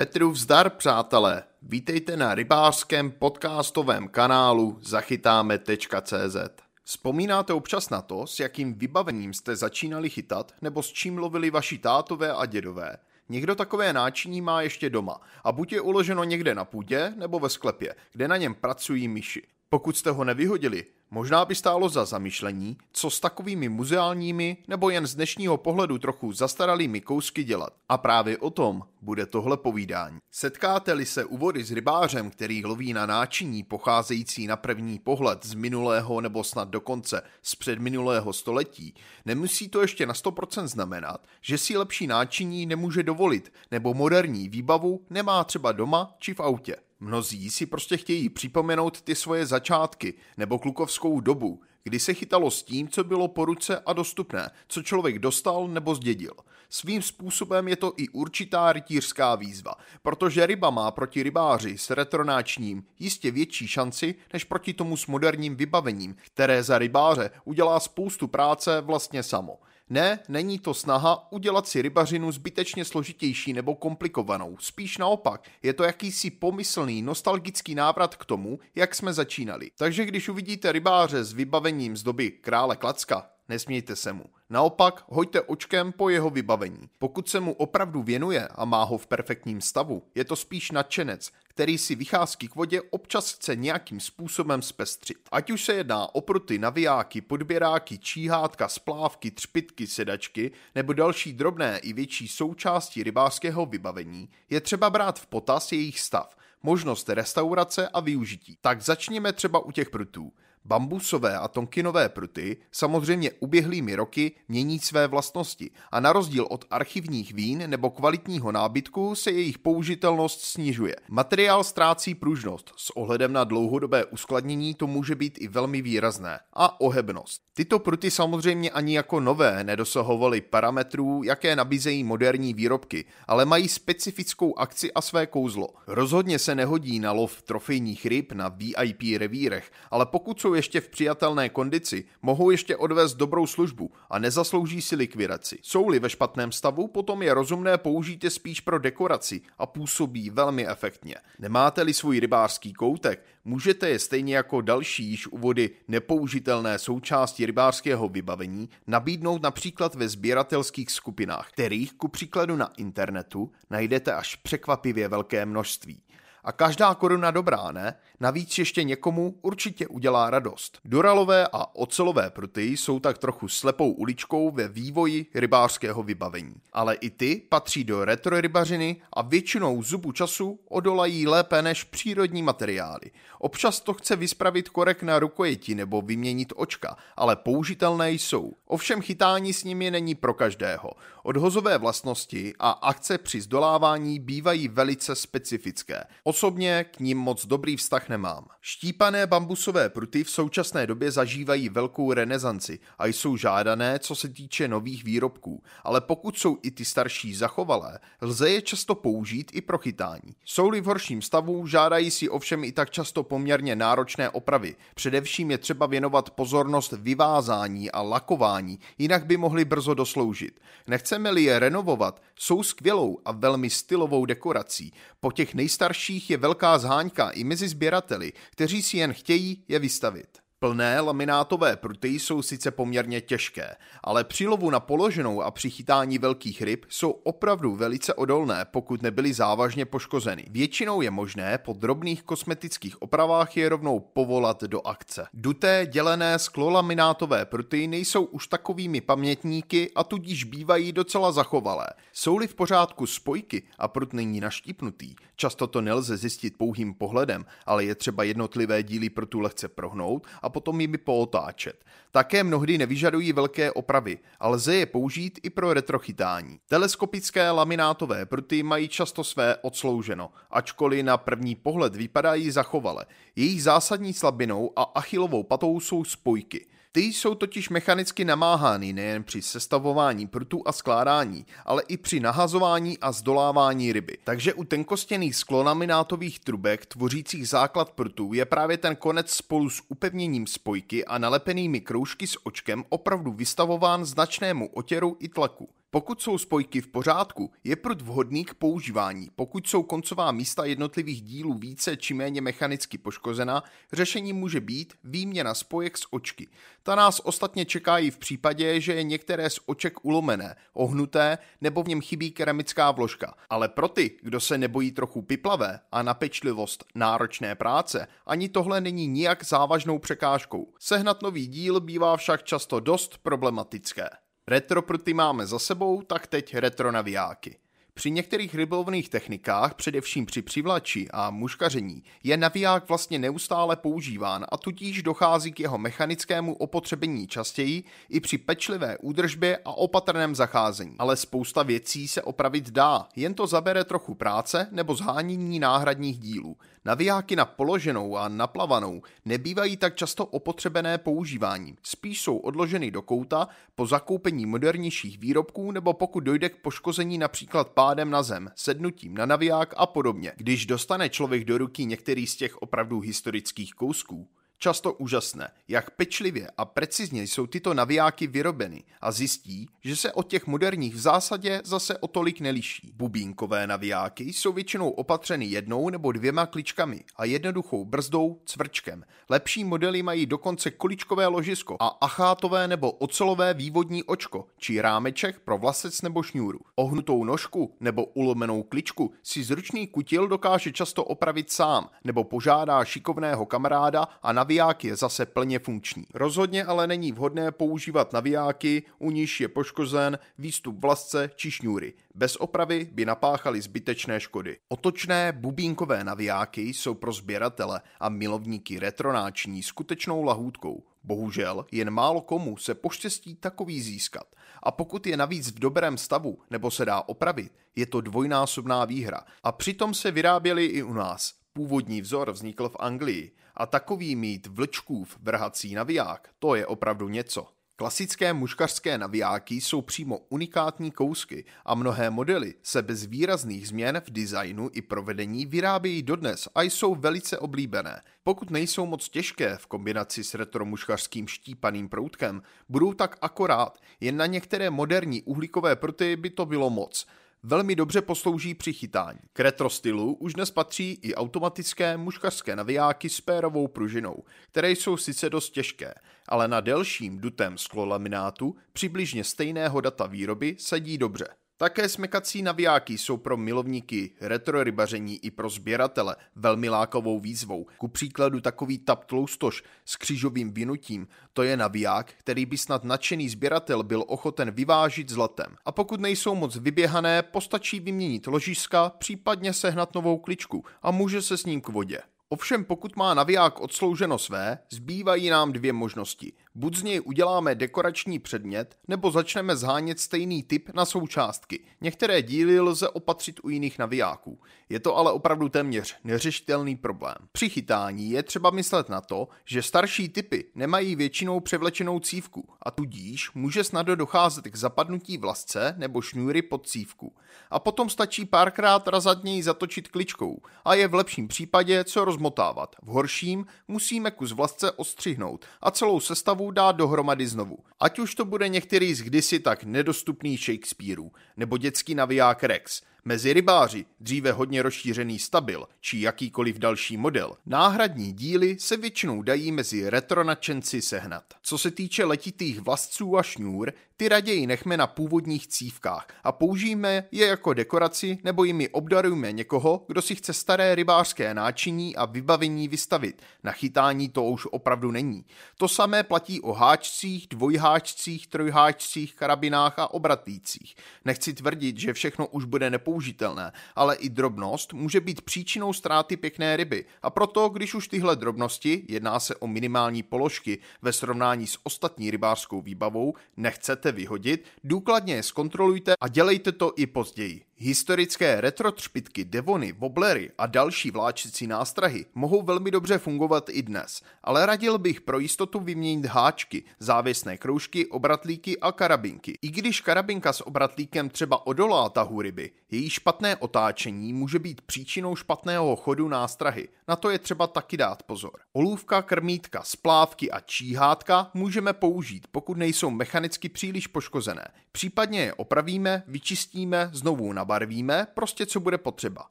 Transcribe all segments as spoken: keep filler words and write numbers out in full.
Petrův zdar, přátelé! Vítejte na rybářském podcastovém kanálu zachytáme tečka cé zet. Vzpomínáte občas na to, s jakým vybavením jste začínali chytat nebo s čím lovili vaši tátové a dědové? Někdo takové náčiní má ještě doma a buď je uloženo někde na půdě nebo ve sklepě, kde na něm pracují myši. Pokud jste ho nevyhodili, možná by stálo za zamyšlení, co s takovými muzeálními nebo jen z dnešního pohledu trochu zastaralými kousky dělat. A právě o tom bude tohle povídání. Setkáte-li se u vody s rybářem, který loví na náčiní pocházející na první pohled z minulého nebo snad dokonce z předminulého století, nemusí to ještě na sto procent znamenat, že si lepší náčiní nemůže dovolit nebo moderní výbavu nemá třeba doma či v autě. Mnozí si prostě chtějí připomenout ty svoje začátky nebo klukovskou dobu, kdy se chytalo s tím, co bylo po ruce a dostupné, co člověk dostal nebo zdědil. Svým způsobem je to i určitá rytířská výzva, protože ryba má proti rybáři s retronáčním jistě větší šanci než proti tomu s moderním vybavením, které za rybáře udělá spoustu práce vlastně samo. Ne, není to snaha udělat si rybařinu zbytečně složitější nebo komplikovanou. Spíš naopak, je to jakýsi pomyslný, nostalgický návrat k tomu, jak jsme začínali. Takže když uvidíte rybáře s vybavením z doby krále Klacka, nesmějte se mu. Naopak, hoďte očkem po jeho vybavení. Pokud se mu opravdu věnuje a má ho v perfektním stavu, je to spíš nadšenec, který si vycházky k vodě občas chce nějakým způsobem zpestřit. Ať už se jedná o pruty, navijáky, podběráky, číhátka, splávky, třpytky, sedačky nebo další drobné i větší součásti rybářského vybavení, je třeba brát v potaz jejich stav, možnost restaurace a využití. Tak začněme třeba u těch prutů. Bambusové a tonkinové pruty samozřejmě uběhlými roky mění své vlastnosti a na rozdíl od archivních vín nebo kvalitního nábytku se jejich použitelnost snižuje. Materiál ztrácí pružnost, s ohledem na dlouhodobé uskladnění to může být i velmi výrazné, a ohebnost. Tyto pruty samozřejmě ani jako nové nedosahovaly parametrů, jaké nabízejí moderní výrobky, ale mají specifickou akci a své kouzlo. Rozhodně se nehodí na lov trofejních ryb na vé í pé revírech, ale pokud jsou ještě v přijatelné kondici, mohou ještě odvést dobrou službu a nezaslouží si likvidaci. Jsou-li ve špatném stavu, potom je rozumné použít je spíš pro dekoraci a působí velmi efektně. Nemáte-li svůj rybářský koutek, můžete je stejně jako další již u vody nepoužitelné součásti rybářského vybavení nabídnout například ve sběratelských skupinách, kterých ku příkladu na internetu najdete až překvapivě velké množství. A každá koruna dobrá, ne? Navíc ještě někomu určitě udělá radost. Duralové a ocelové pruty jsou tak trochu slepou uličkou ve vývoji rybářského vybavení. Ale i ty patří do retro rybařiny a většinou zubu času odolají lépe než přírodní materiály. Občas to chce vyspravit korek na rukojeti nebo vyměnit očka, ale použitelné jsou. Ovšem chytání s nimi není pro každého. Odhozové vlastnosti a akce při zdolávání bývají velice specifické. Osobně k nim moc dobrý vztah nemám. Štípané bambusové pruty v současné době zažívají velkou renesanci a jsou žádané, co se týče nových výrobků, ale pokud jsou i ty starší zachovalé, lze je často použít i pro chytání. Jsou-li v horším stavu, žádají si ovšem i tak často poměrně náročné opravy. Především je třeba věnovat pozornost vyvázání a lakování, jinak by mohly brzo dosloužit. Nechceme-li je renovovat, jsou skvělou a velmi stylovou dekorací. Po těch nejstarších je velká zháňka i mezi sběrateli, kteří si jen chtějí je vystavit. Plné laminátové pruty jsou sice poměrně těžké, ale při lovu na položenou a při chytání velkých ryb jsou opravdu velice odolné, pokud nebyly závažně poškozeny. Většinou je možné po drobných kosmetických opravách je rovnou povolat do akce. Duté dělené sklolaminátové pruty nejsou už takovými pamětníky a tudíž bývají docela zachovalé. Jsou-li v pořádku spojky a prut není naštípnutý, často to nelze zjistit pouhým pohledem, ale je třeba jednotlivé díly prutu lehce prohnout a potom jimi pootáčet. Také mnohdy nevyžadují velké opravy, ale lze je použít i pro retrochytání. Teleskopické laminátové pruty mají často své odslouženo, ačkoliv na první pohled vypadají zachovale. Jejich zásadní slabinou a achilovou patou jsou spojky. Ty jsou totiž mechanicky namáhány nejen při sestavování prutů a skládání, ale i při nahazování a zdolávání ryby. Takže u tenkostěných sklolaminatových trubek tvořících základ prutů je právě ten konec spolu s upevněním spojky a nalepenými kroužky s očkem opravdu vystavován značnému otěru i tlaku. Pokud jsou spojky v pořádku, je prut vhodný k používání. Pokud jsou koncová místa jednotlivých dílů více či méně mechanicky poškozena, řešením může být výměna spojek s očky. Ta nás ostatně čeká i v případě, že je některé z oček ulomené, ohnuté nebo v něm chybí keramická vložka. Ale pro ty, kdo se nebojí trochu piplavé a na pečlivost náročné práce, ani tohle není nijak závažnou překážkou. Sehnat nový díl bývá však často dost problematické. Retro pruty máme za sebou, tak teď retro navijáky. Při některých rybolovných technikách, především při přivlači a muškaření, je naviják vlastně neustále používán a tudíž dochází k jeho mechanickému opotřebení častěji i při pečlivé údržbě a opatrném zacházení. Ale spousta věcí se opravit dá, jen to zabere trochu práce nebo zhánění náhradních dílů. Navijáky na položenou a naplavanou nebývají tak často opotřebené používáním, spíš jsou odloženy do kouta po zakoupení modernějších výrobků nebo pokud dojde k poškození například pádem na zem, sednutím na naviják a podobně. Když dostane člověk do ruky některý z těch opravdu historických kousků, často úžasné, jak pečlivě a precizně jsou tyto navijáky vyrobeny, a zjistí, že se od těch moderních v zásadě zase o tolik neliší. Bubínkové navijáky jsou většinou opatřeny jednou nebo dvěma kličkami a jednoduchou brzdou cvrčkem. Lepší modely mají dokonce količkové ložisko a achátové nebo ocelové vývodní očko či rámeček pro vlasec nebo šňůru. Ohnutou nožku nebo ulomenou kličku si zručný kutil dokáže často opravit sám nebo požádá šikovného kamaráda a navijáky Naviják je zase plně funkční. Rozhodně ale není vhodné používat navijáky, u níž je poškozen výstup vlasce či šňůry. Bez opravy by napáchali zbytečné škody. Otočné bubínkové navijáky jsou pro sběratele a milovníky retronáční skutečnou lahůdkou. Bohužel jen málo komu se poštěstí takový získat. A pokud je navíc v dobrém stavu nebo se dá opravit, je to dvojnásobná výhra. A přitom se vyráběly i u nás. Původní vzor vznikl v Anglii a takový mít Vlčkův vrhací naviják, to je opravdu něco. Klasické muškařské navijáky jsou přímo unikátní kousky a mnohé modely se bez výrazných změn v designu i provedení vyrábějí dodnes a jsou velice oblíbené. Pokud nejsou moc těžké v kombinaci s retro muškařským štípaným proutkem, budou tak akorát, jen na některé moderní uhlíkové pruty by to bylo moc. Velmi dobře poslouží při chytání. K retro stylu už dnes patří i automatické muškařské navijáky s pérovou pružinou, které jsou sice dost těžké, ale na delším dutém sklolaminátu přibližně stejného data výroby sedí dobře. Také smekací navijáky jsou pro milovníky retro rybaření i pro sběratele velmi lákavou výzvou. Ku příkladu takový tap tloustoš s křížovým vinutím, to je naviják, který by snad nadšený sběratel byl ochoten vyvážit zlatem. A pokud nejsou moc vyběhané, postačí vyměnit ložiska, případně sehnat novou kličku a může se s ním k vodě. Ovšem pokud má naviják odslouženo své, zbývají nám dvě možnosti. Buď z něj uděláme dekorační předmět, nebo začneme zhánět stejný typ na součástky. Některé díly lze opatřit u jiných navijáků. Je to ale opravdu téměř neřešitelný problém. Při chytání je třeba myslet na to, že starší typy nemají většinou převlečenou cívku a tudíž může snadno docházet k zapadnutí vlasce nebo šňůry pod cívku. A potom stačí párkrát razadněji zatočit kličkou a je v lepším případě co rozmotávat. V horším musíme kus vlasce odstřihnout a celou sestavu dá dohromady znovu. Ať už to bude některý z kdysi tak nedostupných Shakespeareů, nebo dětský naviják Rex, mezi rybáři dříve hodně rozšířený stabil, či jakýkoliv další model. Náhradní díly se většinou dají mezi retronadšenci sehnat. Co se týče letitých vlasců a šňůr, ty raději nechme na původních cívkách a použijeme je jako dekoraci nebo jimi obdarujme někoho, kdo si chce staré rybářské náčiní a vybavení vystavit. Na chytání to už opravdu není. To samé platí o háčcích, dvojháčcích, trojháčcích, karabinách a obratlících. Nechci tvrdit, že všechno už bude nepoužitelné, ale i drobnost může být příčinou ztráty pěkné ryby a proto, když už tyhle drobnosti, jedná se o minimální položky ve srovnání s ostatní rybářskou výbavou, nechcete vyhodit, důkladně je zkontrolujte a dělejte to i později. Historické retrotřpitky, devony, woblery a další vláčecí nástrahy mohou velmi dobře fungovat i dnes, ale radil bych pro jistotu vyměnit háčky, závěsné kroužky, obratlíky a karabinky. I když karabinka s obratlíkem třeba odolá tahu ryby, její špatné otáčení může být příčinou špatného chodu nástrahy. Na to je třeba taky dát pozor. Olůvka, krmítka, splávky a číhátka můžeme použít, pokud nejsou mechanicky příliš poškozené. Případně je opravíme, vyčistíme, znovu nabarvíme, prostě co bude potřeba.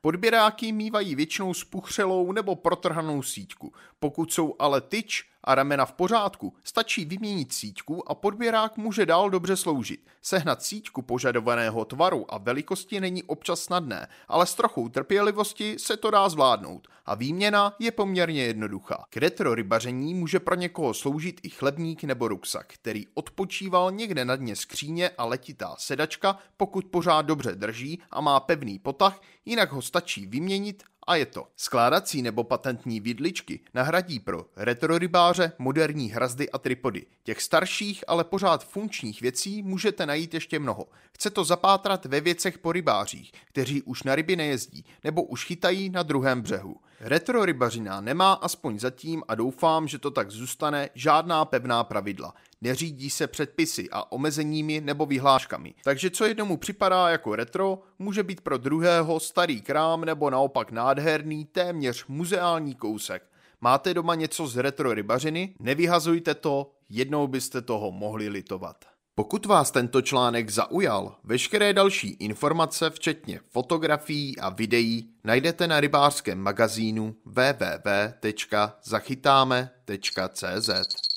Podběráky mívají většinou spuchřelou nebo protrhanou síťku. Pokud jsou ale tyč a ramena v pořádku, stačí vyměnit síťku a podběrák může dál dobře sloužit. Sehnat síťku požadovaného tvaru a velikosti není občas snadné, ale s trochou trpělivosti se to dá zvládnout a výměna je poměrně jednoduchá. K retro rybaření může pro někoho sloužit i chlebník nebo ruksak, který odpočíval někde na dně skříně a letitá sedačka, pokud pořád dobře drží a má pevný potah, jinak ho stačí vyměnit a je to. Skládací nebo patentní vidličky nahradí pro retrorybáře moderní hrazdy a tripody. Těch starších, ale pořád funkčních věcí můžete najít ještě mnoho. Chce to zapátrat ve věcech po rybářích, kteří už na ryby nejezdí nebo už chytají na druhém břehu. Retro rybařina nemá aspoň zatím a doufám, že to tak zůstane, žádná pevná pravidla. Neřídí se předpisy a omezeními nebo vyhláškami. Takže co jednomu připadá jako retro, může být pro druhého starý krám nebo naopak nádherný, téměř muzeální kousek. Máte doma něco z retro rybařiny? Nevyhazujte to, jednou byste toho mohli litovat. Pokud vás tento článek zaujal, veškeré další informace, včetně fotografií a videí, najdete na rybářském magazínu w w w tečka zachytáme tečka cz.